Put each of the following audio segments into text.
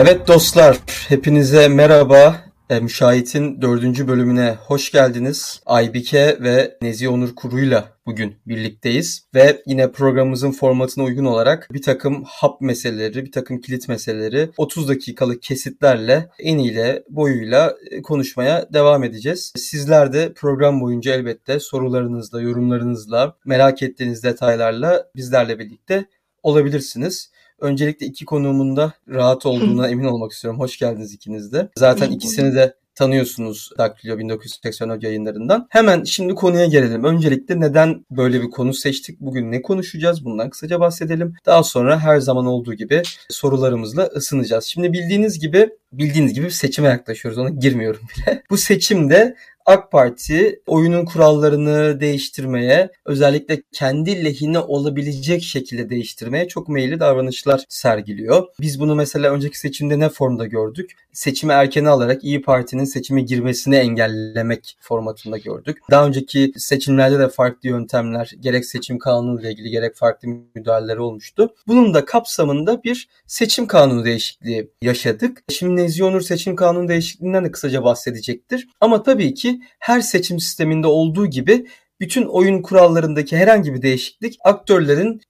Evet dostlar, hepinize merhaba. Müşahit'in 4. bölümüne hoş geldiniz. Aybike ve Nezih Onur Kuru'yla bugün birlikteyiz ve yine programımızın formatına uygun olarak bir takım hap meseleleri, bir takım kilit meseleleri 30 dakikalık kesitlerle eniyle boyuyla konuşmaya devam edeceğiz. Sizler de program boyunca elbette sorularınızla, yorumlarınızla, merak ettiğiniz detaylarla bizlerle birlikte olabilirsiniz. Öncelikle iki konuğumun da rahat olduğuna emin olmak istiyorum. Hoş geldiniz ikiniz de. Zaten ikisini de tanıyorsunuz Daktilo1984 yayınlarından. Hemen şimdi konuya gelelim. Öncelikle neden böyle bir konu seçtik? Bugün ne konuşacağız? Bundan kısaca bahsedelim. Daha sonra her zaman olduğu gibi sorularımızla ısınacağız. Şimdi bildiğiniz gibi bir seçime yaklaşıyoruz. Ona girmiyorum bile. Bu seçimde AK Parti oyunun kurallarını değiştirmeye, özellikle kendi lehine olabilecek şekilde değiştirmeye çok meyilli davranışlar sergiliyor. Biz bunu mesela önceki seçimde ne formda gördük? Seçimi erkene alarak İYİ Parti'nin seçime girmesini engellemek formatında gördük. Daha önceki seçimlerde de farklı yöntemler, gerek seçim kanunuyla ilgili gerek farklı müdahaleleri olmuştu. Bunun da kapsamında bir seçim kanunu değişikliği yaşadık. Şimdi Nezih Onur seçim kanunu değişikliğinden de kısaca bahsedecektir. Ama tabii ki her seçim sisteminde olduğu gibi bütün oyun kurallarındaki herhangi bir değişiklik aktörlerin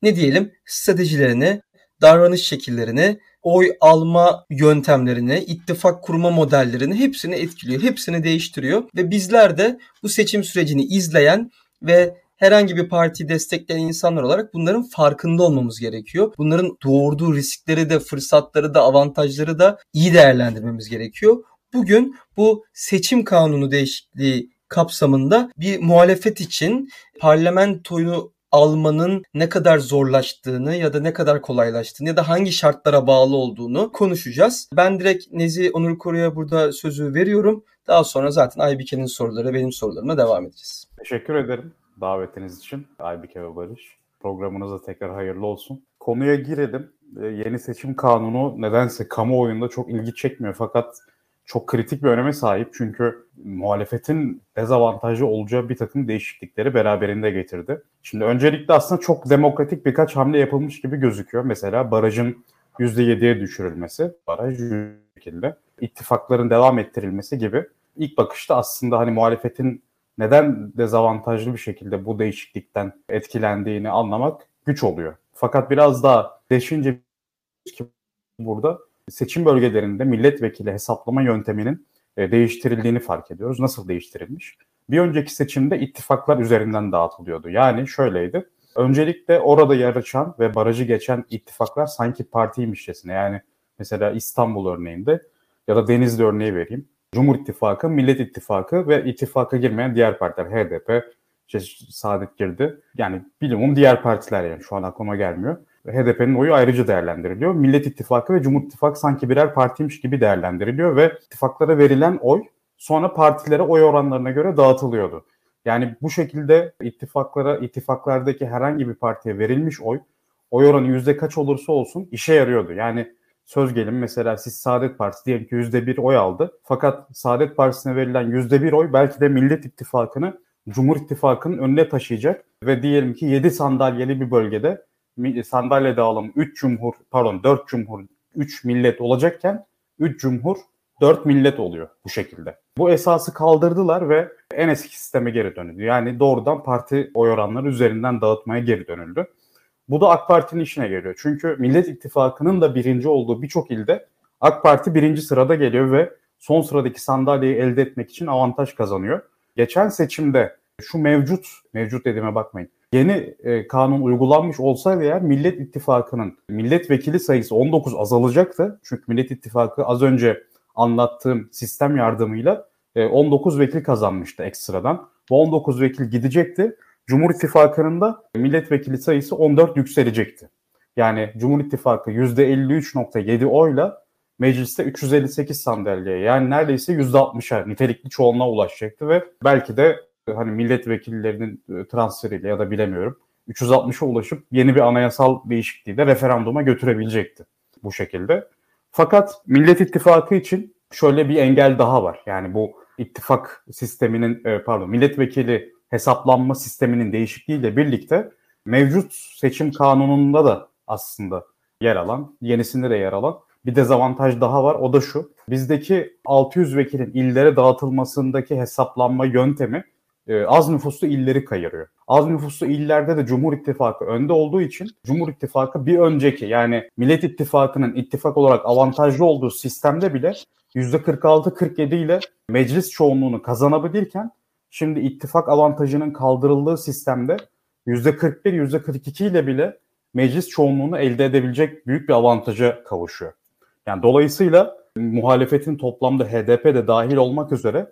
stratejilerini, davranış şekillerini, oy alma yöntemlerini, ittifak kurma modellerini hepsini etkiliyor, hepsini değiştiriyor ve bizler de bu seçim sürecini izleyen ve herhangi bir partiyi destekleyen insanlar olarak bunların farkında olmamız gerekiyor. Bunların doğurduğu riskleri de, fırsatları da, avantajları da iyi değerlendirmemiz gerekiyor. Bugün bu seçim kanunu değişikliği kapsamında bir muhalefet için parlamentoyu almanın ne kadar zorlaştığını ya da ne kadar kolaylaştığını ya da hangi şartlara bağlı olduğunu konuşacağız. Ben direkt Nezih Onur Kuru'ya burada sözü veriyorum. Daha sonra zaten Aybike'nin soruları, benim sorularıma devam edeceğiz. Teşekkür ederim davetiniz için Aybike ve Barış. Programınıza tekrar hayırlı olsun. Konuya girelim. Yeni seçim kanunu nedense kamuoyunda çok ilgi çekmiyor fakat çok kritik bir öneme sahip çünkü muhalefetin dezavantajlı olacağı bir takım değişiklikleri beraberinde getirdi. Şimdi öncelikle aslında çok demokratik birkaç hamle yapılmış gibi gözüküyor. Mesela barajın %7'ye düşürülmesi, baraj %7'de ittifakların devam ettirilmesi gibi. İlk bakışta aslında muhalefetin neden dezavantajlı bir şekilde bu değişiklikten etkilendiğini anlamak güç oluyor. Fakat biraz daha deşince burada seçim bölgelerinde milletvekili hesaplama yönteminin değiştirildiğini fark ediyoruz. Nasıl değiştirilmiş? Bir önceki seçimde ittifaklar üzerinden dağıtılıyordu. Yani şöyleydi. Öncelikle orada yarışan ve barajı geçen ittifaklar sanki partiymişçesine. Yani mesela İstanbul örneğinde ya da Denizli örneği vereyim. Cumhur İttifakı, Millet İttifakı ve ittifaka girmeyen diğer partiler. HDP, Saadet girdi. Yani bilumum diğer partiler şu an aklıma gelmiyor. HDP'nin oyu ayrıca değerlendiriliyor. Millet İttifakı ve Cumhur İttifakı sanki birer partiymiş gibi değerlendiriliyor ve ittifaklara verilen oy sonra partilere oy oranlarına göre dağıtılıyordu. Yani bu şekilde ittifaklardaki herhangi bir partiye verilmiş oy oranı yüzde kaç olursa olsun işe yarıyordu. Yani söz gelimi mesela siz Saadet Partisi diyelim ki %1 oy aldı. Fakat Saadet Partisi'ne verilen %1 oy belki de Millet İttifakı'nı Cumhur İttifakı'nın önüne taşıyacak ve diyelim ki 7 sandalyeli bir bölgede sandalye dağılımı 4 cumhur, 3 millet olacakken 3 cumhur, 4 millet oluyor bu şekilde. Bu esası kaldırdılar ve en eski sisteme geri dönüldü. Yani doğrudan parti oy oranları üzerinden dağıtmaya geri dönüldü. Bu da AK Parti'nin işine geliyor. Çünkü Millet İttifakı'nın da birinci olduğu birçok ilde AK Parti birinci sırada geliyor ve son sıradaki sandalyeyi elde etmek için avantaj kazanıyor. Geçen seçimde şu mevcut dediğime bakmayın. Yeni kanun uygulanmış olsaydı eğer Millet İttifakı'nın milletvekili sayısı 19 azalacaktı. Çünkü Millet İttifakı az önce anlattığım sistem yardımıyla 19 vekil kazanmıştı ekstradan. Bu 19 vekil gidecekti. Cumhur İttifakı'nın da milletvekili sayısı 14 yükselecekti. Yani Cumhur İttifakı %53.7 oyla mecliste 358 sandalyeye yani neredeyse %60'a nitelikli çoğunluğa ulaşacaktı ve belki de milletvekillerinin transferiyle ya da bilemiyorum 360'a ulaşıp yeni bir anayasal değişikliğiyle referanduma götürebilecekti bu şekilde. Fakat Millet İttifakı için şöyle bir engel daha var. Yani bu ittifak sisteminin milletvekili hesaplanma sisteminin değişikliğiyle birlikte mevcut seçim kanununda da aslında yer alan, yenisinde de yer alan bir dezavantaj daha var. O da şu. Bizdeki 600 vekilin illere dağıtılmasındaki hesaplanma yöntemi az nüfuslu illeri kayırıyor. Az nüfuslu illerde de Cumhur İttifakı önde olduğu için Cumhur İttifakı bir önceki, yani Millet İttifakı'nın ittifak olarak avantajlı olduğu sistemde bile %46-47 ile meclis çoğunluğunu kazanabilirken şimdi ittifak avantajının kaldırıldığı sistemde %41-42 ile bile meclis çoğunluğunu elde edebilecek büyük bir avantaja kavuşuyor. Yani dolayısıyla muhalefetin toplamda HDP de dahil olmak üzere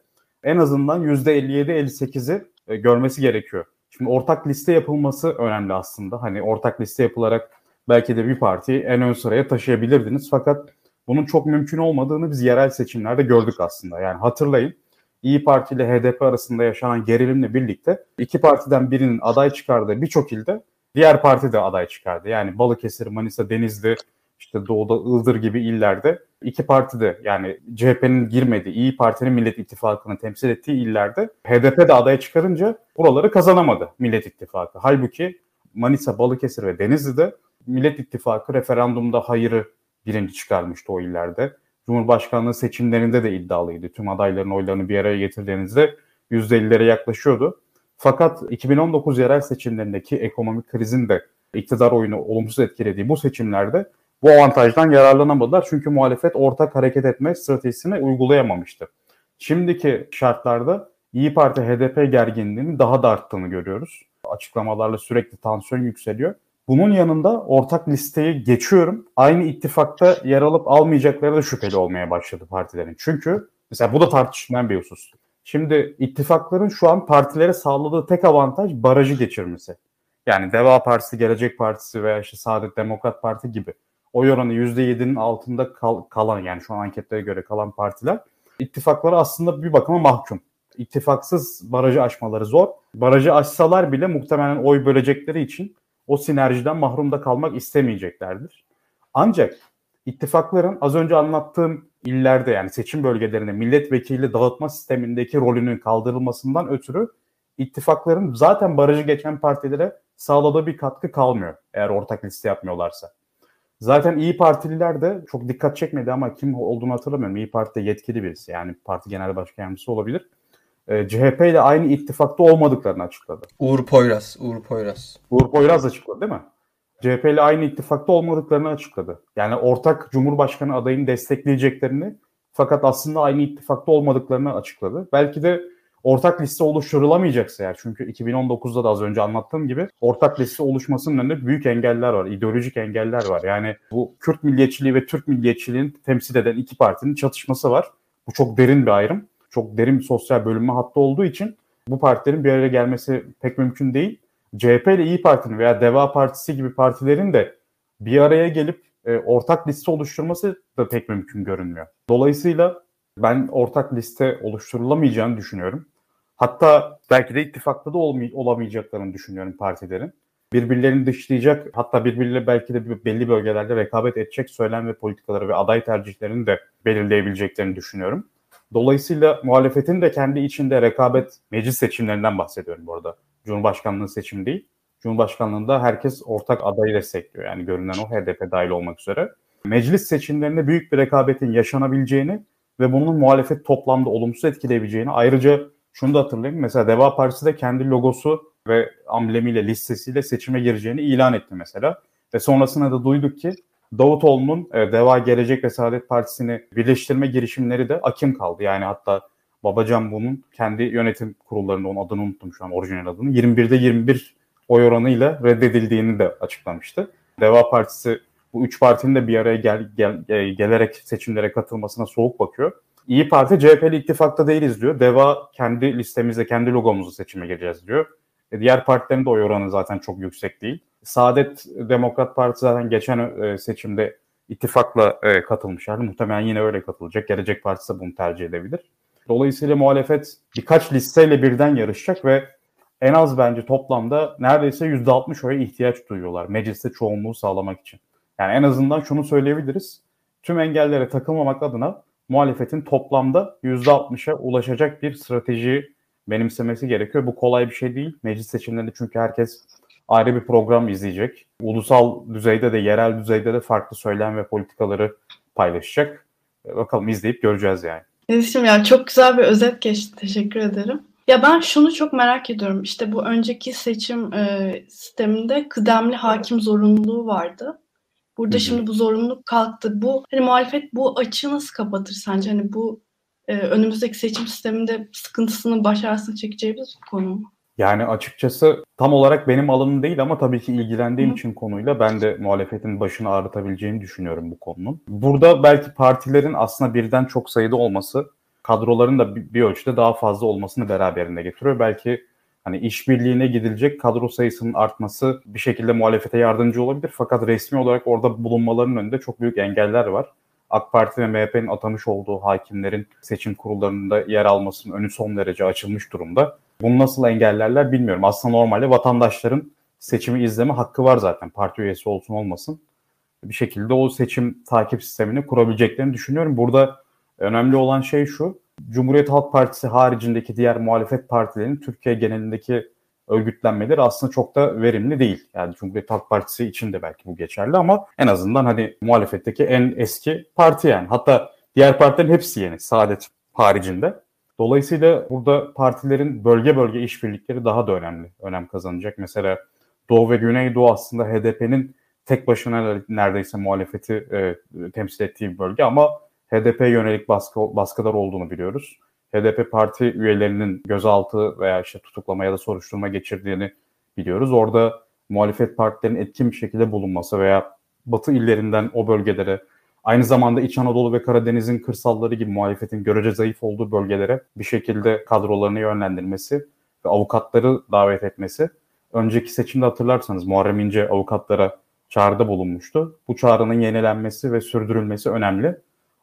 en azından %57-58'i görmesi gerekiyor. Şimdi ortak liste yapılması önemli aslında. Hani ortak liste yapılarak belki de bir partiyi en ön sıraya taşıyabilirdiniz. Fakat bunun çok mümkün olmadığını biz yerel seçimlerde gördük aslında. Yani hatırlayın, İYİ Parti ile HDP arasında yaşanan gerilimle birlikte iki partiden birinin aday çıkardığı birçok ilde diğer parti de aday çıkardı. Yani Balıkesir, Manisa, Denizli, işte Doğu'da Iğdır gibi illerde iki parti de, yani CHP'nin girmediği, İYİ Parti'nin Millet İttifakı'nı temsil ettiği illerde HDP de adaya çıkarınca buraları kazanamadı Millet İttifakı. Halbuki Manisa, Balıkesir ve Denizli'de Millet İttifakı referandumda hayırı birinci çıkarmıştı o illerde. Cumhurbaşkanlığı seçimlerinde de iddialıydı. Tüm adayların oylarını bir araya getirdiğinizde %50'lere yaklaşıyordu. Fakat 2019 yerel seçimlerindeki ekonomik krizin de iktidar oyunu olumsuz etkilediği bu seçimlerde bu avantajdan yararlanamadılar. Çünkü muhalefet ortak hareket etme stratejisini uygulayamamıştı. Şimdiki şartlarda İYİ Parti HDP gerginliğinin daha da arttığını görüyoruz. Açıklamalarla sürekli tansiyon yükseliyor. Bunun yanında ortak listeyi geçiyorum, aynı ittifakta yer alıp almayacakları da şüpheli olmaya başladı partilerin. Çünkü mesela bu da tartışılan bir husus. Şimdi ittifakların şu an partilere sağladığı tek avantaj barajı geçirmesi. Yani Deva Partisi, Gelecek Partisi veya işte Saadet Demokrat Parti gibi oy oranı %7'nin altında kalan, yani şu an anketlere göre kalan partiler ittifakları aslında bir bakıma mahkum. İttifaksız barajı aşmaları zor. Barajı aşsalar bile muhtemelen oy bölecekleri için o sinerjiden mahrum da kalmak istemeyeceklerdir. Ancak ittifakların az önce anlattığım illerde, yani seçim bölgelerinde milletvekili dağıtma sistemindeki rolünün kaldırılmasından ötürü ittifakların zaten barajı geçen partilere sağladığı bir katkı kalmıyor eğer ortak liste yapmıyorlarsa. Zaten İYİ Partililer de çok dikkat çekmedi ama kim olduğunu hatırlamıyorum. İYİ Parti'de yetkili birisi, yani parti genel başkan yardımcısı olabilir. CHP ile aynı ittifakta olmadıklarını açıkladı. Uğur Poyraz açıkladı değil mi? CHP ile aynı ittifakta olmadıklarını açıkladı. Yani ortak Cumhurbaşkanı adayını destekleyeceklerini fakat aslında aynı ittifakta olmadıklarını açıkladı. Belki de ortak liste oluşturulamayacaksa eğer, çünkü 2019'da da az önce anlattığım gibi ortak liste oluşmasının önünde büyük engeller var, ideolojik engeller var. Yani bu Kürt milliyetçiliği ve Türk milliyetçiliğini temsil eden iki partinin çatışması var. Bu çok derin bir ayrım. Çok derin bir sosyal bölünme hattı olduğu için bu partilerin bir araya gelmesi pek mümkün değil. CHP ile İYİ Parti'nin veya Deva Partisi gibi partilerin de bir araya gelip ortak liste oluşturması da pek mümkün görünmüyor. Dolayısıyla ben ortak liste oluşturulamayacağını düşünüyorum. Hatta belki de ittifakta da olamayacaklarını düşünüyorum partilerin. Birbirlerini dışlayacak, hatta birbirleriyle belki de belli bölgelerde rekabet edecek söylem ve politikaları ve aday tercihlerini de belirleyebileceklerini düşünüyorum. Dolayısıyla muhalefetin de kendi içinde rekabet, meclis seçimlerinden bahsediyorum bu arada. Cumhurbaşkanlığı seçimi değil. Cumhurbaşkanlığında herkes ortak adayı destekliyor. Yani görünen o, HDP dahil olmak üzere. Meclis seçimlerinde büyük bir rekabetin yaşanabileceğini ve bunun muhalefet toplamda olumsuz etkileyebileceğini. Ayrıca şunu da hatırlayayım. Mesela Deva Partisi de kendi logosu ve amblemiyle, listesiyle seçime gireceğini ilan etti mesela. Ve sonrasında da duyduk ki Davutoğlu'nun Deva, Gelecek ve Saadet Partisi'ni birleştirme girişimleri de akim kaldı. Yani hatta Babacan bunun kendi yönetim kurullarında, onun adını unuttum şu an, orijinal adını, 21'de 21 oy oranıyla reddedildiğini de açıklamıştı. Deva Partisi bu üç partinin de bir araya gelerek seçimlere katılmasına soğuk bakıyor. İYİ Parti CHP'li ittifakta değiliz diyor. Deva kendi listemizle, kendi logomuzla seçime gireceğiz diyor. Diğer partilerin de oy oranı zaten çok yüksek değil. Saadet Demokrat Parti zaten geçen seçimde ittifakla katılmış. Yani muhtemelen yine öyle katılacak. Gelecek Partisi de bunu tercih edebilir. Dolayısıyla muhalefet birkaç listeyle birden yarışacak ve en az bence toplamda neredeyse %60 oya ihtiyaç duyuyorlar mecliste çoğunluğu sağlamak için. Yani en azından şunu söyleyebiliriz. Tüm engellere takılmamak adına muhalefetin toplamda %60'a ulaşacak bir strateji benimsemesi gerekiyor. Bu kolay bir şey değil. Meclis seçimlerinde çünkü herkes ayrı bir program izleyecek. Ulusal düzeyde de, yerel düzeyde de farklı söylem ve politikaları paylaşacak. Bakalım, izleyip göreceğiz yani. Elif'cim ya, çok güzel bir özet geçti. Teşekkür ederim. Ya ben şunu çok merak ediyorum. İşte bu önceki seçim sisteminde kıdemli hakim zorunluluğu vardı. Burada şimdi bu zorunluluk kalktı. Bu hani muhalefet bu açığı nasıl kapatır sence? Hani bu önümüzdeki seçim sisteminde sıkıntısını, başarısını çekeceğimiz bir konu mu? Yani açıkçası tam olarak benim alanım değil ama tabii ki ilgilendiğim için konuyla ben de muhalefetin başını ağrıtabileceğini düşünüyorum bu konunun. Burada belki partilerin aslında birden çok sayıda olması, kadroların da bir ölçüde daha fazla olmasını beraberinde getiriyor. Belki hani işbirliğine gidilecek kadro sayısının artması bir şekilde muhalefete yardımcı olabilir. Fakat resmi olarak orada bulunmalarının önünde çok büyük engeller var. AK Parti ve MHP'nin atamış olduğu hakimlerin seçim kurullarında yer almasının önü son derece açılmış durumda. Bunu nasıl engellerler bilmiyorum. Aslında normalde vatandaşların seçimi izleme hakkı var zaten. Parti üyesi olsun olmasın. Bir şekilde o seçim takip sistemini kurabileceklerini düşünüyorum. Burada önemli olan şey şu: Cumhuriyet Halk Partisi haricindeki diğer muhalefet partilerinin Türkiye genelindeki örgütlenmeleri aslında çok da verimli değil. Yani Cumhuriyet Halk Partisi için de belki bu geçerli ama en azından hani muhalefetteki en eski parti yani. Hatta diğer partilerin hepsi yeni, Saadet haricinde. Dolayısıyla burada partilerin bölge bölge işbirlikleri daha da önemli, önem kazanacak. Mesela Doğu ve Güneydoğu aslında HDP'nin tek başına neredeyse muhalefeti temsil ettiği bir bölge ama HDP'ye yönelik baskılar olduğunu biliyoruz. HDP parti üyelerinin gözaltı veya işte tutuklama ya da soruşturma geçirdiğini biliyoruz. Orada muhalefet partilerinin etkin bir şekilde bulunması veya Batı illerinden o bölgelere, aynı zamanda İç Anadolu ve Karadeniz'in kırsalları gibi muhalefetin görece zayıf olduğu bölgelere bir şekilde kadrolarını yönlendirmesi ve avukatları davet etmesi. Önceki seçimde hatırlarsanız Muharrem İnce avukatlara çağrıda bulunmuştu. Bu çağrının yenilenmesi ve sürdürülmesi önemli.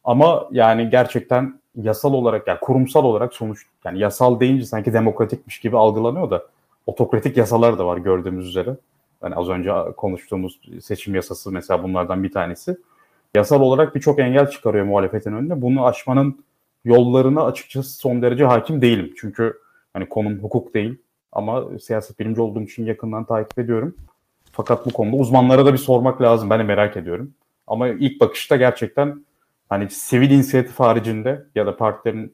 Ama yani gerçekten yasal olarak, yani kurumsal olarak sonuç, yani yasal deyince sanki demokratikmiş gibi algılanıyor da otokratik yasalar da var gördüğümüz üzere. Yani az önce konuştuğumuz seçim yasası mesela bunlardan bir tanesi. Yasal olarak birçok engel çıkarıyor muhalefetin önüne. Bunu aşmanın yollarına açıkçası son derece hakim değilim. Çünkü hani konum hukuk değil ama siyaset bilimci olduğum için yakından takip ediyorum. Fakat bu konuda uzmanlara da bir sormak lazım. Ben de merak ediyorum. Ama ilk bakışta gerçekten hani sivil inisiyatif haricinde ya da partilerin,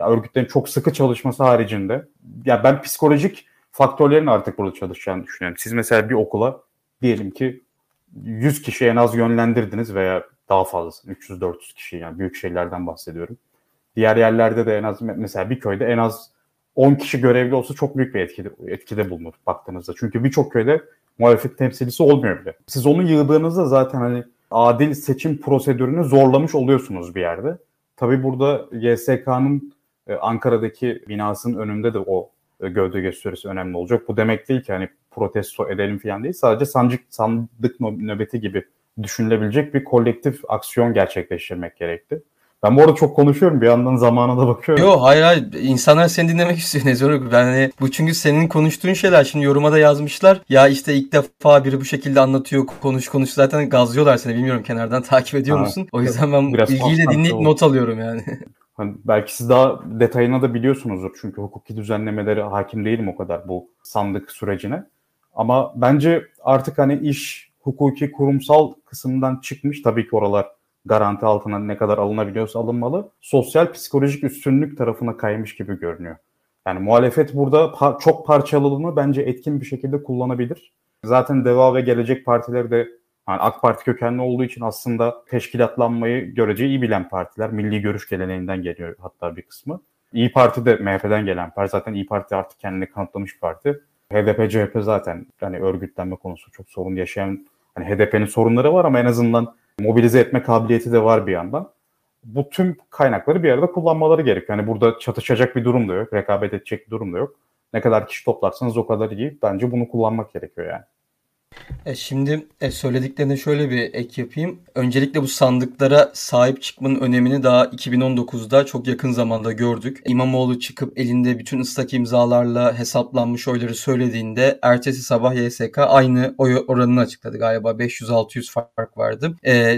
ya örgütlerin çok sıkı çalışması haricinde, ya ben psikolojik faktörlerin artık burada çalışacağını düşünüyorum. Siz mesela bir okula diyelim ki 100 kişi en az yönlendirdiniz veya daha fazlası, 300-400 kişi, yani büyük şehirlerden bahsediyorum. Diğer yerlerde de en az, mesela bir köyde en az 10 kişi görevli olsa çok büyük bir etkide bulunur baktığınızda. Çünkü birçok köyde muhalefet temsilcisi olmuyor bile. Siz onu yığdığınızda zaten hani adil seçim prosedürünü zorlamış oluyorsunuz bir yerde. Tabii burada YSK'nın Ankara'daki binasının önünde de o gövde gösterisi önemli olacak. Bu demek değil ki hani protesto edelim falan değil. Sadece sandık nöbeti gibi düşünülebilecek bir kolektif aksiyon gerçekleştirmek gerekti. Ben bu arada çok konuşuyorum. Bir yandan zamana da bakıyorum. Yok, hayır. İnsanlar seni dinlemek istiyor. Ne zor. Yani bu çünkü senin konuştuğun şeyler. Şimdi yoruma da yazmışlar. Ya işte ilk defa biri bu şekilde anlatıyor. Konuş zaten gazlıyorlar seni. Bilmiyorum, kenardan takip ediyor musun? O yüzden ben biraz ilgiyle dinleyip not alıyorum yani. Hani belki siz daha detayına da biliyorsunuzdur. Çünkü hukuki düzenlemelere hakim değilim o kadar bu sandık sürecine. Ama bence artık hani iş hukuki kurumsal kısımdan çıkmış. Tabii ki oralar garanti altına ne kadar alınabiliyorsa alınmalı. Sosyal psikolojik üstünlük tarafına kaymış gibi görünüyor. Yani muhalefet burada çok parçalılığını bence etkin bir şekilde kullanabilir. Zaten Deva ve Gelecek Partileri de yani AK Parti kökenli olduğu için aslında teşkilatlanmayı görece iyi bilen partiler. Milli görüş geleneğinden geliyor hatta bir kısmı. İYİ Parti de MHP'den gelen parti. Zaten İYİ Parti artık kendini kanıtlamış parti. HDP, CHP zaten hani örgütlenme konusu çok sorun yaşayan, hani HDP'nin sorunları var ama en azından mobilize etme kabiliyeti de var bir yandan. Bu tüm kaynakları bir arada kullanmaları gerekiyor. Yani burada çatışacak bir durum da yok, rekabet edecek bir durum da yok. Ne kadar kişi toplarsanız o kadar iyi. Bence bunu kullanmak gerekiyor yani. Şimdi söylediklerine şöyle bir ek yapayım. Öncelikle bu sandıklara sahip çıkmanın önemini daha 2019'da çok yakın zamanda gördük. İmamoğlu çıkıp elinde bütün ıslak imzalarla hesaplanmış oyları söylediğinde ertesi sabah YSK aynı oy oranını açıkladı. Galiba 500-600 fark vardı.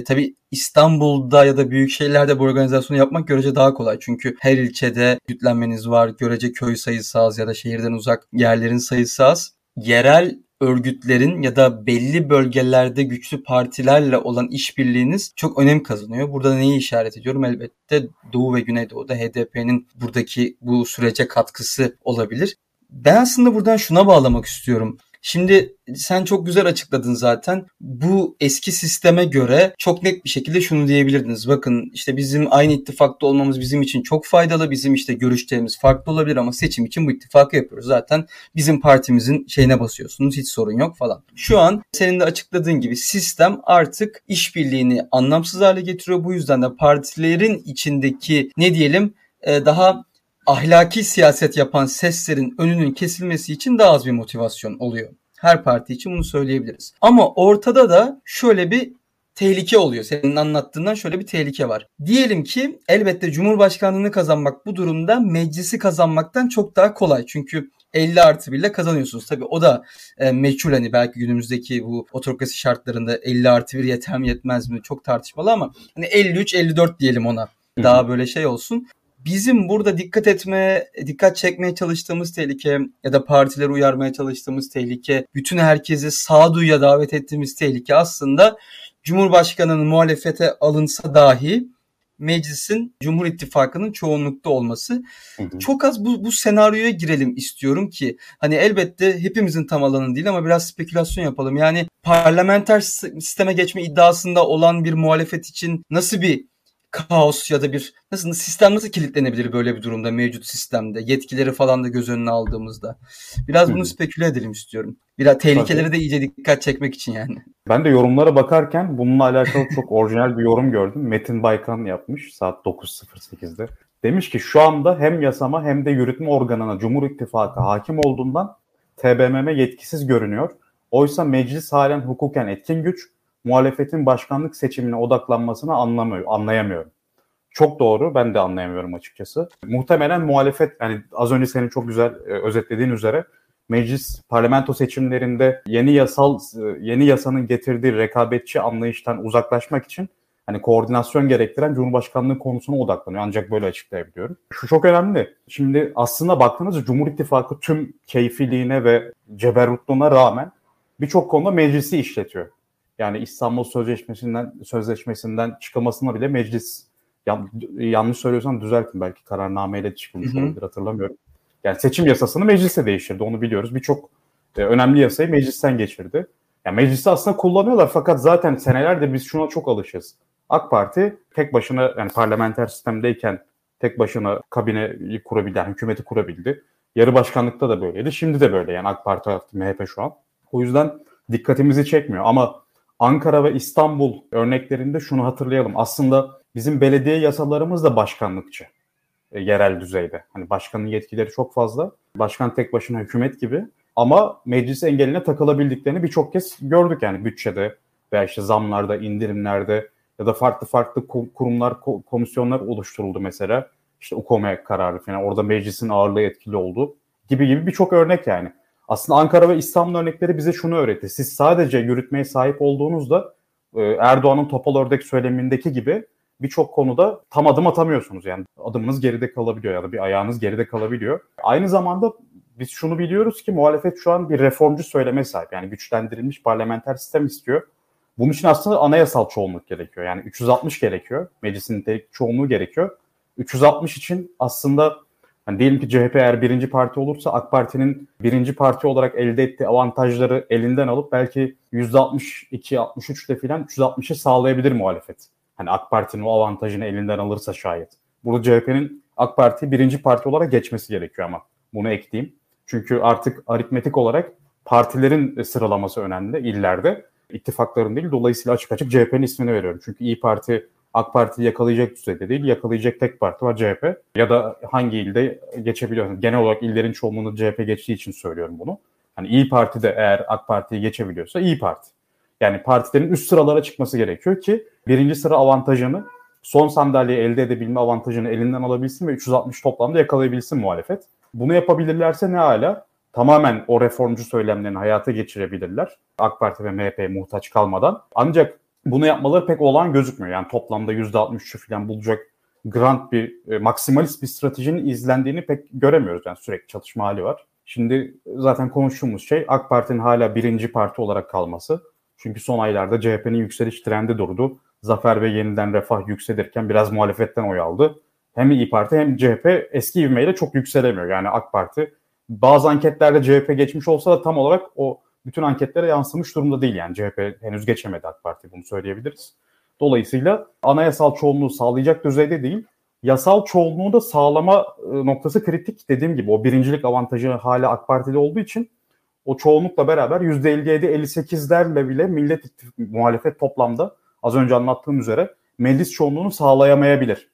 Tabii İstanbul'da ya da büyük şehirlerde bu organizasyonu yapmak görece daha kolay. Çünkü her ilçede örgütlenmeniz var. Görece köy sayısı az ya da şehirden uzak yerlerin sayısı az. Yerel örgütlerin ya da belli bölgelerde güçlü partilerle olan işbirliğiniz çok önem kazanıyor. Burada neyi işaret ediyorum? Elbette Doğu ve Güneydoğu'da HDP'nin buradaki bu sürece katkısı olabilir. Ben aslında buradan şuna bağlamak istiyorum. Şimdi sen çok güzel açıkladın zaten. Bu eski sisteme göre çok net bir şekilde şunu diyebilirdiniz. Bakın işte bizim aynı ittifakta olmamız bizim için çok faydalı. Bizim işte görüşlerimiz farklı olabilir ama seçim için bu ittifakı yapıyoruz. Zaten bizim partimizin şeyine basıyorsunuz. Hiç sorun yok falan. Şu an senin de açıkladığın gibi sistem artık işbirliğini anlamsız hale getiriyor. Bu yüzden de partilerin içindeki ne diyelim daha ahlaki siyaset yapan seslerin önünün kesilmesi için daha az bir motivasyon oluyor. Her parti için bunu söyleyebiliriz. Ama ortada da şöyle bir tehlike oluyor. Senin anlattığından şöyle bir tehlike var. Diyelim ki elbette Cumhurbaşkanlığını kazanmak bu durumda meclisi kazanmaktan çok daha kolay. Çünkü 50+1 ile kazanıyorsunuz. Tabii o da meçhul, hani belki günümüzdeki bu otokrasi şartlarında 50+1 yeter mi yetmez mi çok tartışmalı ama hani 53-54 diyelim ona. Daha böyle şey olsun. Bizim burada dikkat çekmeye çalıştığımız tehlike ya da partileri uyarmaya çalıştığımız tehlike, bütün herkesi sağduyuya davet ettiğimiz tehlike aslında Cumhurbaşkanı'nın muhalefete alınsa dahi meclisin Cumhur İttifakı'nın çoğunlukta olması. Çok az bu senaryoya girelim istiyorum ki hani elbette hepimizin tam alanı değil ama biraz spekülasyon yapalım. Yani parlamenter sisteme geçme iddiasında olan bir muhalefet için nasıl bir kaos ya da sistem nasıl kilitlenebilir böyle bir durumda, mevcut sistemde yetkileri falan da göz önüne aldığımızda? Biraz bunu speküle edelim istiyorum. Biraz tehlikelere de iyice dikkat çekmek için yani. Ben de yorumlara bakarken bununla alakalı çok orijinal bir yorum gördüm. Metin Baykan yapmış saat 9.08'de. Demiş ki şu anda hem yasama hem de yürütme organına Cumhur İttifakı hakim olduğundan TBMM yetkisiz görünüyor. Oysa meclis halen hukuken etkin güç, muhalefetin başkanlık seçimine odaklanmasını anlayamıyorum. Çok doğru, ben de anlayamıyorum açıkçası. Muhtemelen muhalefet, yani az önce senin çok güzel özetlediğin üzere meclis parlamento seçimlerinde yeni yasanın getirdiği rekabetçi anlayıştan uzaklaşmak için hani koordinasyon gerektiren Cumhurbaşkanlığı konusuna odaklanıyor. Ancak böyle açıklayabiliyorum. Şu çok önemli. Şimdi aslında baktığınızda Cumhur İttifakı tüm keyfiliğine ve ceberrutluğuna rağmen birçok konuda meclisi işletiyor. Yani İstanbul Sözleşmesi'nden çıkılmasına bile meclis, yanlış söylüyorsan düzeltin, belki kararnameyle çıkılmış olabilir, hatırlamıyorum. Yani seçim yasasını meclise değiştirdi, onu biliyoruz. Birçok önemli yasayı meclisten geçirdi. Yani meclisi aslında kullanıyorlar fakat zaten senelerde biz şuna çok alışız. AK Parti tek başına, yani parlamenter sistemdeyken tek başına kabineyi kurabildi, yani hükümeti kurabildi. Yarı başkanlıkta da böyleydi, şimdi de böyle yani AK Parti artık MHP şu an. O yüzden dikkatimizi çekmiyor ama Ankara ve İstanbul örneklerinde şunu hatırlayalım. Aslında bizim belediye yasalarımız da başkanlıkçı yerel düzeyde. Hani başkanın yetkileri çok fazla. Başkan tek başına hükümet gibi. Ama meclis engeline takılabildiklerini birçok kez gördük. Yani bütçede veya işte zamlarda, indirimlerde ya da farklı kurumlar, komisyonlar oluşturuldu mesela. İşte UKOME kararı falan. Orada meclisin ağırlığı etkili oldu gibi birçok örnek yani. Aslında Ankara ve İstanbul örnekleri bize şunu öğretti. Siz sadece yürütmeye sahip olduğunuzda Erdoğan'ın topal ördek söylemindeki gibi birçok konuda tam adım atamıyorsunuz. Yani adımınız geride kalabiliyor ya da bir ayağınız geride kalabiliyor. Aynı zamanda biz şunu biliyoruz ki muhalefet şu an bir reformcu söyleme sahip. Yani güçlendirilmiş parlamenter sistem istiyor. Bunun için aslında anayasal çoğunluk gerekiyor. Yani 360 gerekiyor. Meclisin nitelik çoğunluğu gerekiyor. 360 için aslında... Yani diyelim ki CHP eğer birinci parti olursa AK Parti'nin birinci parti olarak elde ettiği avantajları elinden alıp belki %62-63'le filan 360'ı sağlayabilir muhalefet. Hani AK Parti'nin o avantajını elinden alırsa şayet. Burada CHP'nin AK Parti'yi birinci parti olarak geçmesi gerekiyor ama bunu ekleyeyim. Çünkü artık aritmetik olarak partilerin sıralaması önemli illerde. İttifakların değil, dolayısıyla açık açık CHP'nin ismini veriyorum. Çünkü İYİ Parti AK Parti'yi yakalayacak düzeyde değil, yakalayacak tek parti var CHP. Ya da hangi ilde geçebiliyorsunuz? Genel olarak illerin çoğunluğunu CHP geçtiği için söylüyorum bunu. Hani İYİ Parti de eğer AK Parti'yi geçebiliyorsa İYİ Parti. Yani partilerin üst sıralara çıkması gerekiyor ki birinci sıra avantajını, son sandalyeyi elde edebilme avantajını elinden alabilsin ve 360 toplamda yakalayabilsin muhalefet. Bunu yapabilirlerse ne hala? Tamamen o reformcu söylemlerini hayata geçirebilirler. AK Parti ve MHP'ye muhtaç kalmadan. Ancak bunu yapmaları pek olağan gözükmüyor. Yani toplamda %63'ü falan bulacak grand bir maksimalist bir stratejinin izlendiğini pek göremiyoruz. Yani sürekli çatışma hali var. Şimdi zaten konuştuğumuz şey AK Parti'nin hala birinci parti olarak kalması. Çünkü son aylarda CHP'nin yükseliş trendi durdu. Zafer ve Yeniden Refah yükselirken biraz muhalefetten oy aldı. Hem İYİ Parti hem CHP eski ivmeyle çok yükselemiyor. Yani AK Parti bazı anketlerde CHP geçmiş olsa da tam olarak o bütün anketlere yansımış durumda değil. Yani CHP henüz geçemedi AK Parti, bunu söyleyebiliriz. Dolayısıyla anayasal çoğunluğu sağlayacak düzeyde değil, yasal çoğunluğu da sağlama noktası kritik. Dediğim gibi o birincilik avantajı hala AK Parti'de olduğu için o çoğunlukla beraber %57-58'lerle bile Millet İttifakı muhalefet toplamda az önce anlattığım üzere meclis çoğunluğunu sağlayamayabilir.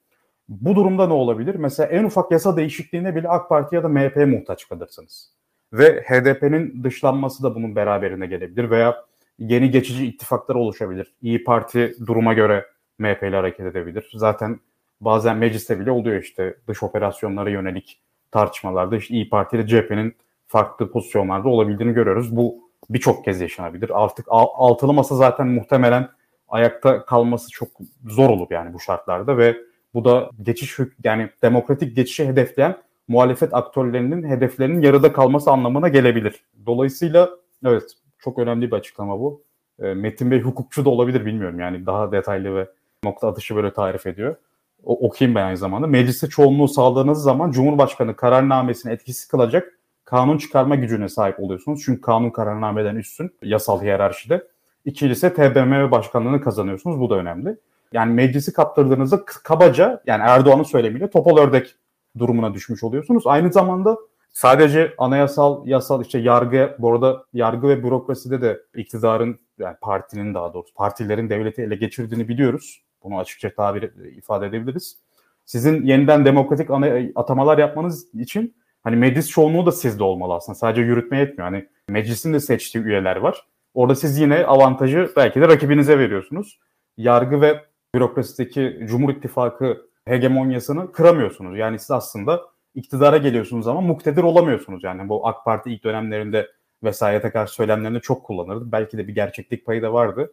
Bu durumda ne olabilir? Mesela en ufak yasa değişikliğine bile AK Parti ya da MHP'ye muhtaç kalırsınız. Ve HDP'nin dışlanması da bunun beraberine gelebilir veya yeni geçici ittifaklar oluşabilir. İYİ Parti duruma göre MHP ile hareket edebilir. Zaten bazen mecliste bile oluyor işte dış operasyonlara yönelik tartışmalarda işte İYİ Parti ile CHP'nin farklı pozisyonlarda olabildiğini görüyoruz. Bu birçok kez yaşanabilir. Artık altılı masa zaten muhtemelen ayakta kalması çok zor olur yani bu şartlarda ve bu da geçiş, yani demokratik geçişi hedefleyen muhalefet aktörlerinin hedeflerinin yarıda kalması anlamına gelebilir. Dolayısıyla evet, çok önemli bir açıklama bu. Metin Bey hukukçu da olabilir, bilmiyorum yani daha detaylı ve nokta atışı böyle tarif ediyor. Okuyayım ben aynı zamanda. Mecliste çoğunluğu sağladığınız zaman Cumhurbaşkanı kararnamesini etkisiz kılacak kanun çıkarma gücüne sahip oluyorsunuz. Çünkü kanun kararnameden üstün yasal hiyerarşide. İkincisi TBMM başkanlığını kazanıyorsunuz. Bu da önemli. Yani meclisi kaptırdığınızda kabaca, yani Erdoğan'ın söylemiyle topal ördek durumuna düşmüş oluyorsunuz. Aynı zamanda sadece anayasal, yasal, işte yargı, bu arada yargı ve bürokraside de iktidarın, yani partinin daha doğrusu partilerin devleti ele geçirdiğini biliyoruz. Bunu açıkça tabir ifade edebiliriz. Sizin yeniden demokratik atamalar yapmanız için hani meclis çoğunluğu da sizde olmalı aslında. Sadece yürütme yetmiyor. Hani meclisin de seçtiği üyeler var. Orada siz yine avantajı belki de rakibinize veriyorsunuz. Yargı ve bürokrasideki Cumhur İttifakı hegemonyasını kıramıyorsunuz. Yani siz aslında iktidara geliyorsunuz ama muktedir olamıyorsunuz. Yani bu AK Parti ilk dönemlerinde vesayete karşı söylemlerinde çok kullanırdı. Belki de bir gerçeklik payı da vardı.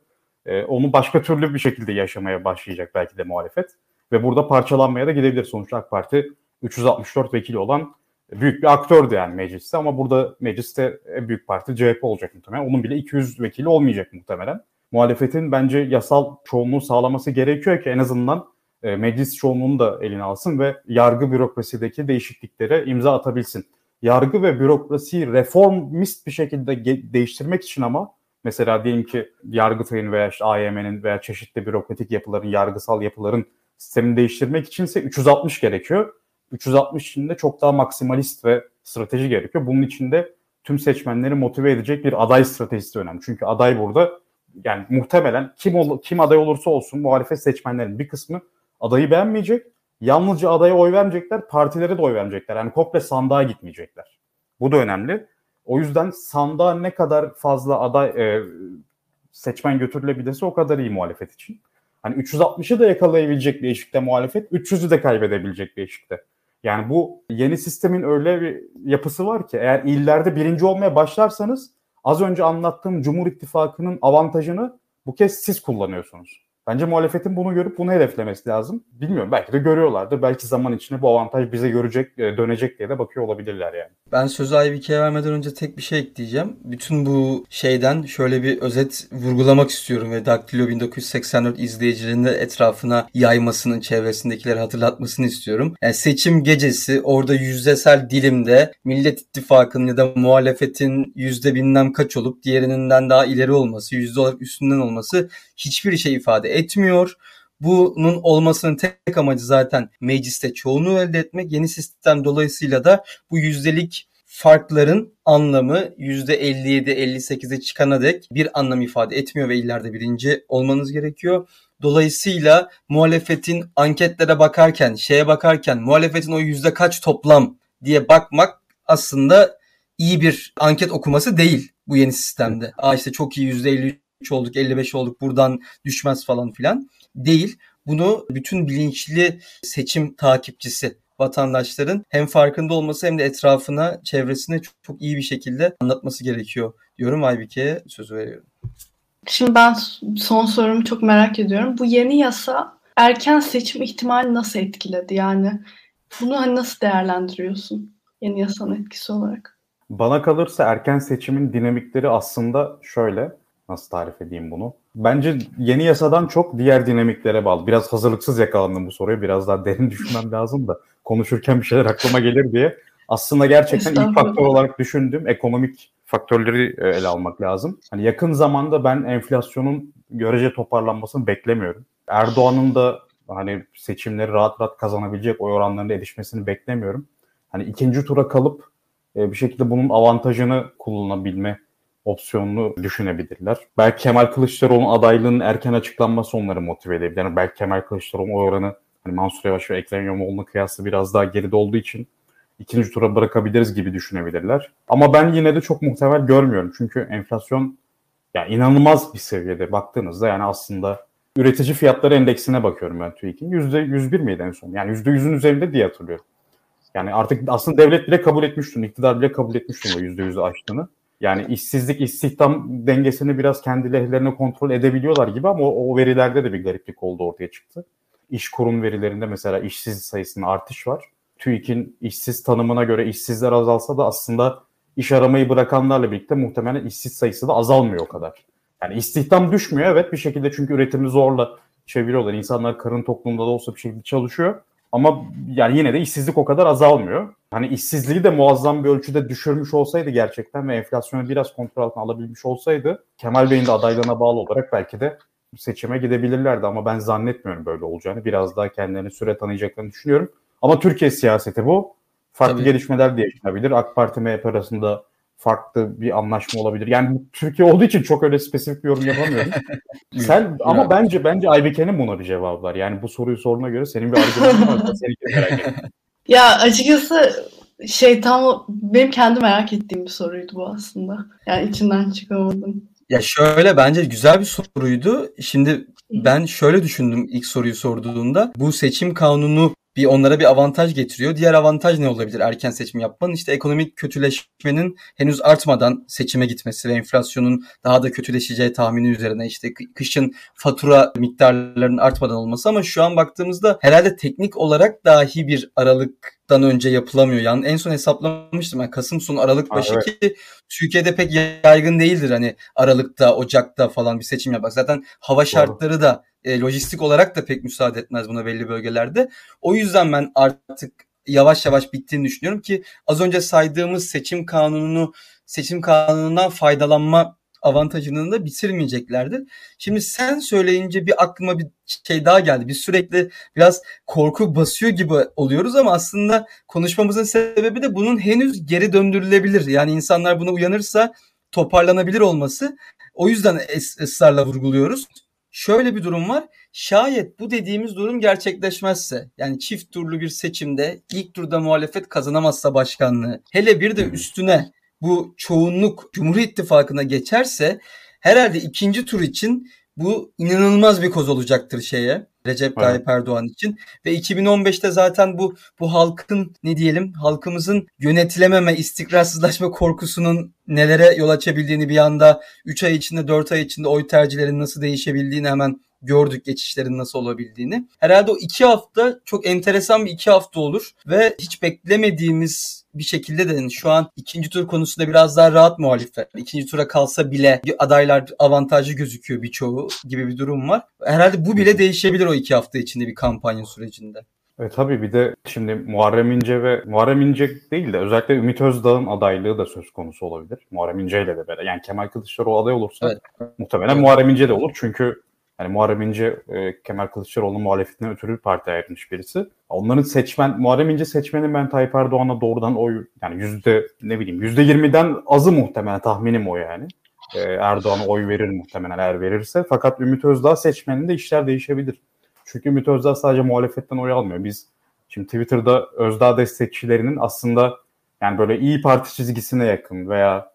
Onu başka türlü bir şekilde yaşamaya başlayacak belki de muhalefet. Ve burada parçalanmaya da gidebilir. Sonuçta AK Parti 364 vekili olan büyük bir aktördü yani mecliste. Ama burada mecliste büyük parti CHP olacak muhtemelen. Onun bile 200 vekili olmayacak muhtemelen. Muhalefetin bence yasal çoğunluğu sağlaması gerekiyor ki en azından meclis çoğunluğunu da eline alsın ve yargı bürokrasideki değişikliklere imza atabilsin. Yargı ve bürokrasiyi reformist bir şekilde değiştirmek için ama mesela diyelim ki Yargıtay'ın veya işte AYM'nin veya çeşitli bürokratik yapıların, yargısal yapıların sistemini değiştirmek içinse 360 gerekiyor. 360 için de çok daha maksimalist ve strateji gerekiyor. Bunun için de tüm seçmenleri motive edecek bir aday stratejisi önemli. Çünkü aday burada, yani muhtemelen kim aday olursa olsun muhalefet seçmenlerin bir kısmı adayı beğenmeyecek. Yalnızca adaya oy vermeyecekler, partilere de oy vermeyecekler. Yani komple sandığa gitmeyecekler. Bu da önemli. O yüzden sandığa ne kadar fazla aday seçmen götürülebilirse o kadar iyi muhalefet için. Hani 360'ı da yakalayabilecek bir eşikte muhalefet, 300'ü de kaybedebilecek bir eşikte. Yani bu yeni sistemin öyle bir yapısı var ki eğer illerde birinci olmaya başlarsanız az önce anlattığım Cumhur İttifakı'nın avantajını bu kez siz kullanıyorsunuz. Bence muhalefetin bunu görüp bunu hedeflemesi lazım. Bilmiyorum, belki de görüyorlardır. Belki zaman içinde bu avantaj bize dönecek diye de bakıyor olabilirler yani. Ben sözü Aybike'ye vermeden önce tek bir şey ekleyeceğim. Bütün bu şeyden şöyle bir özet vurgulamak istiyorum ve Daktilo1984 izleyicilerinin de etrafına yaymasının, çevresindekileri hatırlatmasını istiyorum. Yani seçim gecesi orada yüzdesel dilimde Millet İttifakı'nın ya da muhalefetin %bilmem kaç olup diğerinden daha ileri olması, %100 üstünden olması hiçbir şey ifade etmiyor. Bunun olmasının tek amacı zaten mecliste çoğunluğu elde etmek. Yeni sistem dolayısıyla da bu yüzdelik farkların anlamı %57-58'e çıkana dek bir anlam ifade etmiyor ve illerde birinci olmanız gerekiyor. Dolayısıyla muhalefetin anketlere bakarken, şeye bakarken muhalefetin o yüzde kaç toplam diye bakmak aslında iyi bir anket okuması değil bu yeni sistemde. Aa işte çok iyi %53 olduk, 55 olduk, buradan düşmez falan filan değil. Bunu bütün bilinçli seçim takipçisi vatandaşların hem farkında olması hem de etrafına, çevresine çok, çok iyi bir şekilde anlatması gerekiyor diyorum. Aybike'ye sözü veriyorum. Şimdi ben son sorumu çok merak ediyorum. Bu yeni yasa erken seçim ihtimali nasıl etkiledi? Yani bunu hani nasıl değerlendiriyorsun yeni yasanın etkisi olarak? Bana kalırsa erken seçimin dinamikleri aslında şöyle, nasıl tarif edeyim bunu? Bence yeni yasadan çok diğer dinamiklere bağlı. Biraz hazırlıksız yakalandım bu soruya. Biraz daha derin düşünmem lazım da konuşurken bir şeyler aklıma gelir diye. Aslında gerçekten ilk faktör olarak düşündüğüm ekonomik faktörleri ele almak lazım. Hani yakın zamanda ben enflasyonun görece toparlanmasını beklemiyorum. Erdoğan'ın da hani seçimleri rahat rahat kazanabilecek oy oranlarına erişmesini beklemiyorum. Hani ikinci tura kalıp bir şekilde bunun avantajını kullanabilme opsiyonunu düşünebilirler. Belki Kemal Kılıçdaroğlu'nun adaylığının erken açıklanması onları motive edebilir. Yani belki Kemal Kılıçdaroğlu'nun oy oranı hani Mansur Yavaş ve Ekrem İmamoğlu'na kıyasla biraz daha geride olduğu için ikinci tura bırakabiliriz gibi düşünebilirler. Ama ben yine de çok muhtemel görmüyorum. Çünkü enflasyon ya inanılmaz bir seviyede baktığınızda, yani aslında üretici fiyatları endeksine bakıyorum ben TÜİK'in. %101 miydi en son? Yani %100'ün üzerinde diye hatırlıyorum. Yani artık aslında devlet bile kabul etmişti, iktidar bile kabul etmişti o %100'ü aştığını. Yani işsizlik, istihdam dengesini biraz kendi lehlerine kontrol edebiliyorlar gibi, ama o verilerde de bir gariplik oldu, ortaya çıktı. İşkur'un verilerinde mesela işsiz sayısında artış var. TÜİK'in işsiz tanımına göre işsizler azalsa da aslında iş aramayı bırakanlarla birlikte muhtemelen işsiz sayısı da azalmıyor o kadar. Yani istihdam düşmüyor evet bir şekilde, çünkü üretimi zorla çeviriyorlar. İnsanlar karın tokluğunda da olsa bir şekilde çalışıyor. Ama yani yine de işsizlik o kadar azalmıyor. Hani işsizliği de muazzam bir ölçüde düşürmüş olsaydı gerçekten ve enflasyonu biraz kontrol altına alabilmiş olsaydı, Kemal Bey'in de adaylığına bağlı olarak belki de seçime gidebilirlerdi. Ama ben zannetmiyorum böyle olacağını. Biraz daha kendilerine süre tanıyacaklarını düşünüyorum. Ama Türkiye siyaseti bu. Farklı tabii gelişmeler de yaşanabilir. AK Parti MHP arasında farklı bir anlaşma olabilir. Yani Türkiye olduğu için çok öyle spesifik bir yorum yapamıyorum. Sen ama bence Aybeke'nin buna bir cevabı var. Yani bu soruyu sorduğuna göre senin bir argümanın var. Seni merak ediyorum. Ya açıkçası tam benim kendi merak ettiğim bir soruydu bu aslında. Yani içinden çıkamadım. Ya şöyle, bence güzel bir soruydu. Şimdi ben şöyle düşündüm ilk soruyu sorduğunda. Bu seçim kanunu onlara bir avantaj getiriyor. Diğer avantaj ne olabilir erken seçim yapmanın? İşte ekonomik kötüleşmenin henüz artmadan seçime gitmesi ve enflasyonun daha da kötüleşeceği tahmini üzerine işte kışın fatura miktarlarının artmadan olması, ama şu an baktığımızda herhalde teknik olarak dahi bir Aralık'tan önce yapılamıyor. Yani en son hesaplamıştım. Yani Kasım sonu Aralık başı, evet, ki Türkiye'de pek yaygın değildir. Hani Aralık'ta, Ocak'ta falan bir seçim yapmak. Zaten hava şartları da lojistik olarak da pek müsaade etmez buna belli bölgelerde. O yüzden ben artık yavaş yavaş bittiğini düşünüyorum ki az önce saydığımız seçim kanunundan faydalanma avantajını da bitirmeyeceklerdir. Şimdi sen söyleyince aklıma bir şey daha geldi. Biz sürekli biraz korku basıyor gibi oluyoruz ama aslında konuşmamızın sebebi de bunun henüz geri döndürülebilir. Yani insanlar buna uyanırsa toparlanabilir olması. O yüzden ısrarla vurguluyoruz. Şöyle bir durum var. Şayet bu dediğimiz durum gerçekleşmezse, yani çift turlu bir seçimde ilk turda muhalefet kazanamazsa başkanlığı, hele bir de üstüne bu çoğunluk Cumhur İttifakı'na geçerse, herhalde ikinci tur için bu inanılmaz bir koz olacaktır Recep Tayyip Erdoğan için. Ve 2015'te zaten bu halkın, ne diyelim, halkımızın yönetilememe, istikrarsızlaşma korkusunun nelere yol açabildiğini, bir anda 3 ay içinde, 4 ay içinde oy tercihlerinin nasıl değişebildiğini hemen gördük, geçişlerin nasıl olabildiğini. Herhalde o 2 hafta çok enteresan bir 2 hafta olur ve hiç beklemediğimiz bir şekilde de, yani şu an ikinci tur konusunda biraz daha rahat muhalifler. İkinci tura kalsa bile adaylar avantajlı gözüküyor birçoğu gibi bir durum var. Herhalde bu bile değişebilir o 2 hafta içinde bir kampanya sürecinde. Tabii bir de şimdi Muharrem İnce değil de özellikle Ümit Özdağ'ın adaylığı da söz konusu olabilir. Muharrem İnce ile de beraber. Yani Kemal Kılıçdaroğlu aday olursa muhtemelen Muharrem İnce de olur. Çünkü yani Muharrem İnce Kemal Kılıçdaroğlu'nun muhalefetinden ötürü bir partiye ayrılmış birisi. Onların Muharrem İnce seçmenin ben Tayyip Erdoğan'a doğrudan oy, yani %20'den azı muhtemelen, tahminim o yani. Erdoğan'a oy verir muhtemelen eğer verirse. Fakat Ümit Özdağ seçmeninde işler değişebilir. Çünkü Ümit Özdağ sadece muhalefetten oy almıyor. Biz şimdi Twitter'da Özdağ destekçilerinin aslında yani böyle İYİ Parti çizgisine yakın veya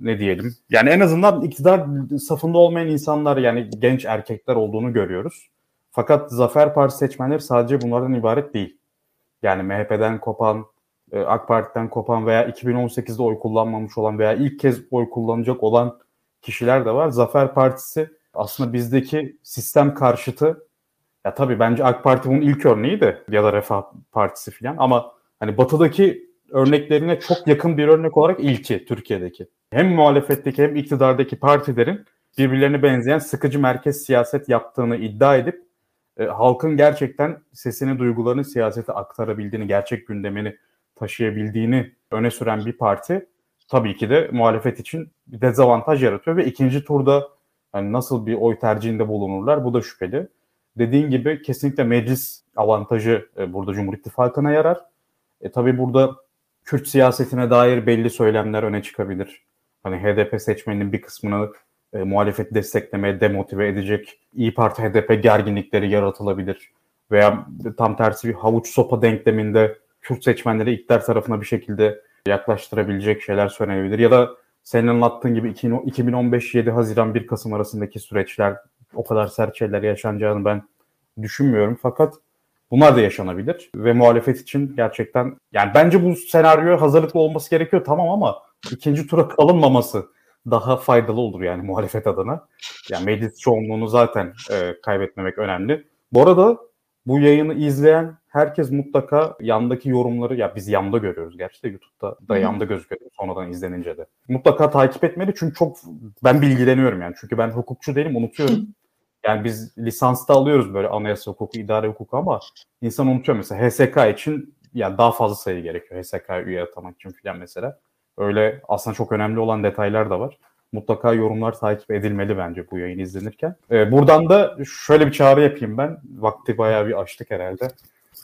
ne diyelim, yani en azından iktidar safında olmayan insanlar, yani genç erkekler olduğunu görüyoruz. Fakat Zafer Partisi seçmenleri sadece bunlardan ibaret değil. Yani MHP'den kopan, AK Parti'den kopan veya 2018'de oy kullanmamış olan veya ilk kez oy kullanacak olan kişiler de var. Zafer Partisi aslında bizdeki sistem karşıtı. Ya tabii bence AK Parti bunun ilk örneği de, ya da Refah Partisi filan, ama hani batıdaki örneklerine çok yakın bir örnek olarak ilki Türkiye'deki. Hem muhalefetteki hem iktidardaki partilerin birbirlerine benzeyen sıkıcı merkez siyaset yaptığını iddia edip halkın gerçekten sesini, duygularını siyasete aktarabildiğini, gerçek gündemini taşıyabildiğini öne süren bir parti tabii ki de muhalefet için bir dezavantaj yaratıyor ve ikinci turda yani nasıl bir oy tercihinde bulunurlar bu da şüpheli. Dediğin gibi kesinlikle meclis avantajı burada Cumhur İttifakı'na yarar. Tabii burada Kürt siyasetine dair belli söylemler öne çıkabilir. Hani HDP seçmeninin bir kısmını muhalefeti desteklemeye demotive edecek İYİ Parti HDP gerginlikleri yaratılabilir. Veya tam tersi bir havuç sopa denkleminde Kürt seçmenleri iktidar tarafına bir şekilde yaklaştırabilecek şeyler söylenebilir. Ya da senin anlattığın gibi 2015-7 Haziran 1 Kasım arasındaki süreçler o kadar sert şeyler yaşanacağını ben düşünmüyorum. Fakat bunlar da yaşanabilir ve muhalefet için gerçekten yani bence bu senaryoya hazırlıklı olması gerekiyor tamam ama ikinci tura kalınmaması daha faydalı olur yani muhalefet adına. Yani meclis çoğunluğunu zaten kaybetmemek önemli. Bu arada bu yayını izleyen herkes mutlaka yandaki yorumları, ya biz yanda görüyoruz gerçi de YouTube'da da yanda gözüküyor sonradan izlenince de. Mutlaka takip etmeli çünkü çok ben bilgileniyorum yani çünkü ben hukukçu değilim unutuyorum. Yani biz lisansta alıyoruz böyle anayasa hukuku, idare hukuku ama insan unutuyor mesela HSK için yani daha fazla sayı gerekiyor. HSK üye atamak için filan mesela. Öyle aslında çok önemli olan detaylar da var. Mutlaka yorumlar takip edilmeli bence bu yayın izlenirken. Buradan da şöyle bir çağrı yapayım ben. Vakti bayağı bir açtık herhalde.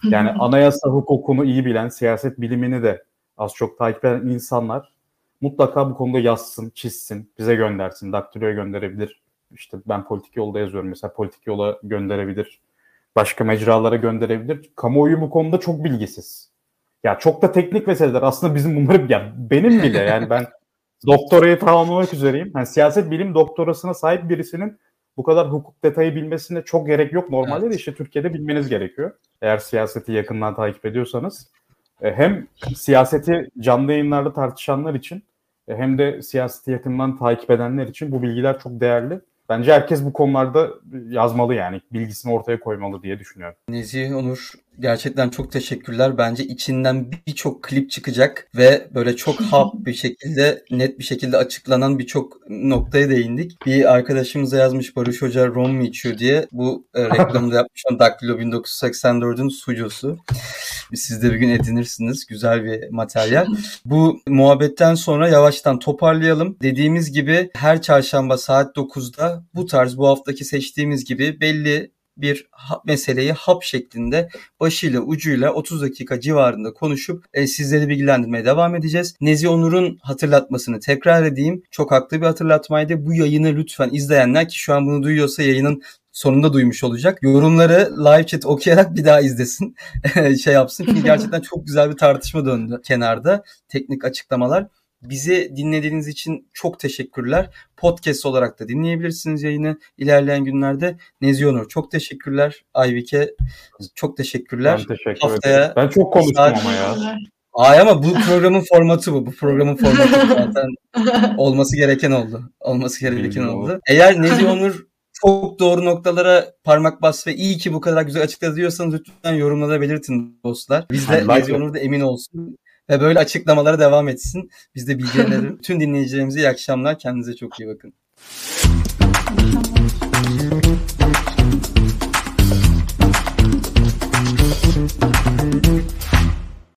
Yani anayasa hukukunu iyi bilen, siyaset bilimini de az çok takip eden insanlar mutlaka bu konuda yazsın, çizsin, bize göndersin, Daktilo'ya gönderebilir. İşte ben Politik Yol'da yazıyorum mesela Politik Yol'a gönderebilir, başka mecralara gönderebilir. Kamuoyu bu konuda çok bilgisiz. Ya çok da teknik meseleler aslında bizim bunları ya benim bile yani ben doktorayı tamamlamak üzereyim. Yani siyaset bilim doktorasına sahip birisinin bu kadar hukuk detayı bilmesine çok gerek yok. Normalde de işte Türkiye'de bilmeniz gerekiyor. Eğer siyaseti yakından takip ediyorsanız hem siyaseti canlı yayınlarda tartışanlar için hem de siyaseti yakından takip edenler için bu bilgiler çok değerli. Bence herkes bu konularda yazmalı yani bilgisini ortaya koymalı diye düşünüyorum. Nezih, Onur gerçekten çok teşekkürler. Bence içinden birçok klip çıkacak ve böyle çok hap bir şekilde net bir şekilde açıklanan birçok noktaya değindik. Bir arkadaşımıza yazmış Barış Hoca rom mu içiyor diye bu reklamda yapmış olan Daktilo1984'ün sucusu. Siz de bir gün edinirsiniz. Güzel bir materyal. Bu muhabbetten sonra yavaştan toparlayalım. Dediğimiz gibi her çarşamba saat 9'da bu tarz bu haftaki seçtiğimiz gibi belli bir meseleyi hap şeklinde başıyla ucuyla 30 dakika civarında konuşup sizleri bilgilendirmeye devam edeceğiz. Nezih Onur'un hatırlatmasını tekrar edeyim. Çok haklı bir hatırlatmaydı. Bu yayını lütfen izleyenler ki şu an bunu duyuyorsa yayının sonunda duymuş olacak. Yorumları live chat okuyarak bir daha izlesin. Şey yapsın. Çünkü gerçekten çok güzel bir tartışma döndü kenarda. Teknik açıklamalar. Bizi dinlediğiniz için çok teşekkürler. Podcast olarak da dinleyebilirsiniz yayını ilerleyen günlerde. Nezih Onur çok teşekkürler. Aybike çok teşekkürler. Ben teşekkür ederim. Ben çok konuştum ama ya. Ay ama bu programın formatı bu. Bu programın formatı zaten olması gereken oldu. Olması gereken bilmiyorum oldu. Eğer Nezih Onur çok doğru noktalara parmak bas ve iyi ki bu kadar güzel açıkladı diyorsanız lütfen yorumlara belirtin dostlar. Biz de Nezih Onur da emin olsun. Ve böyle açıklamalara devam etsin. Biz de bilgilendirelim. Tüm dinleyicilerimize iyi akşamlar. Kendinize çok iyi bakın.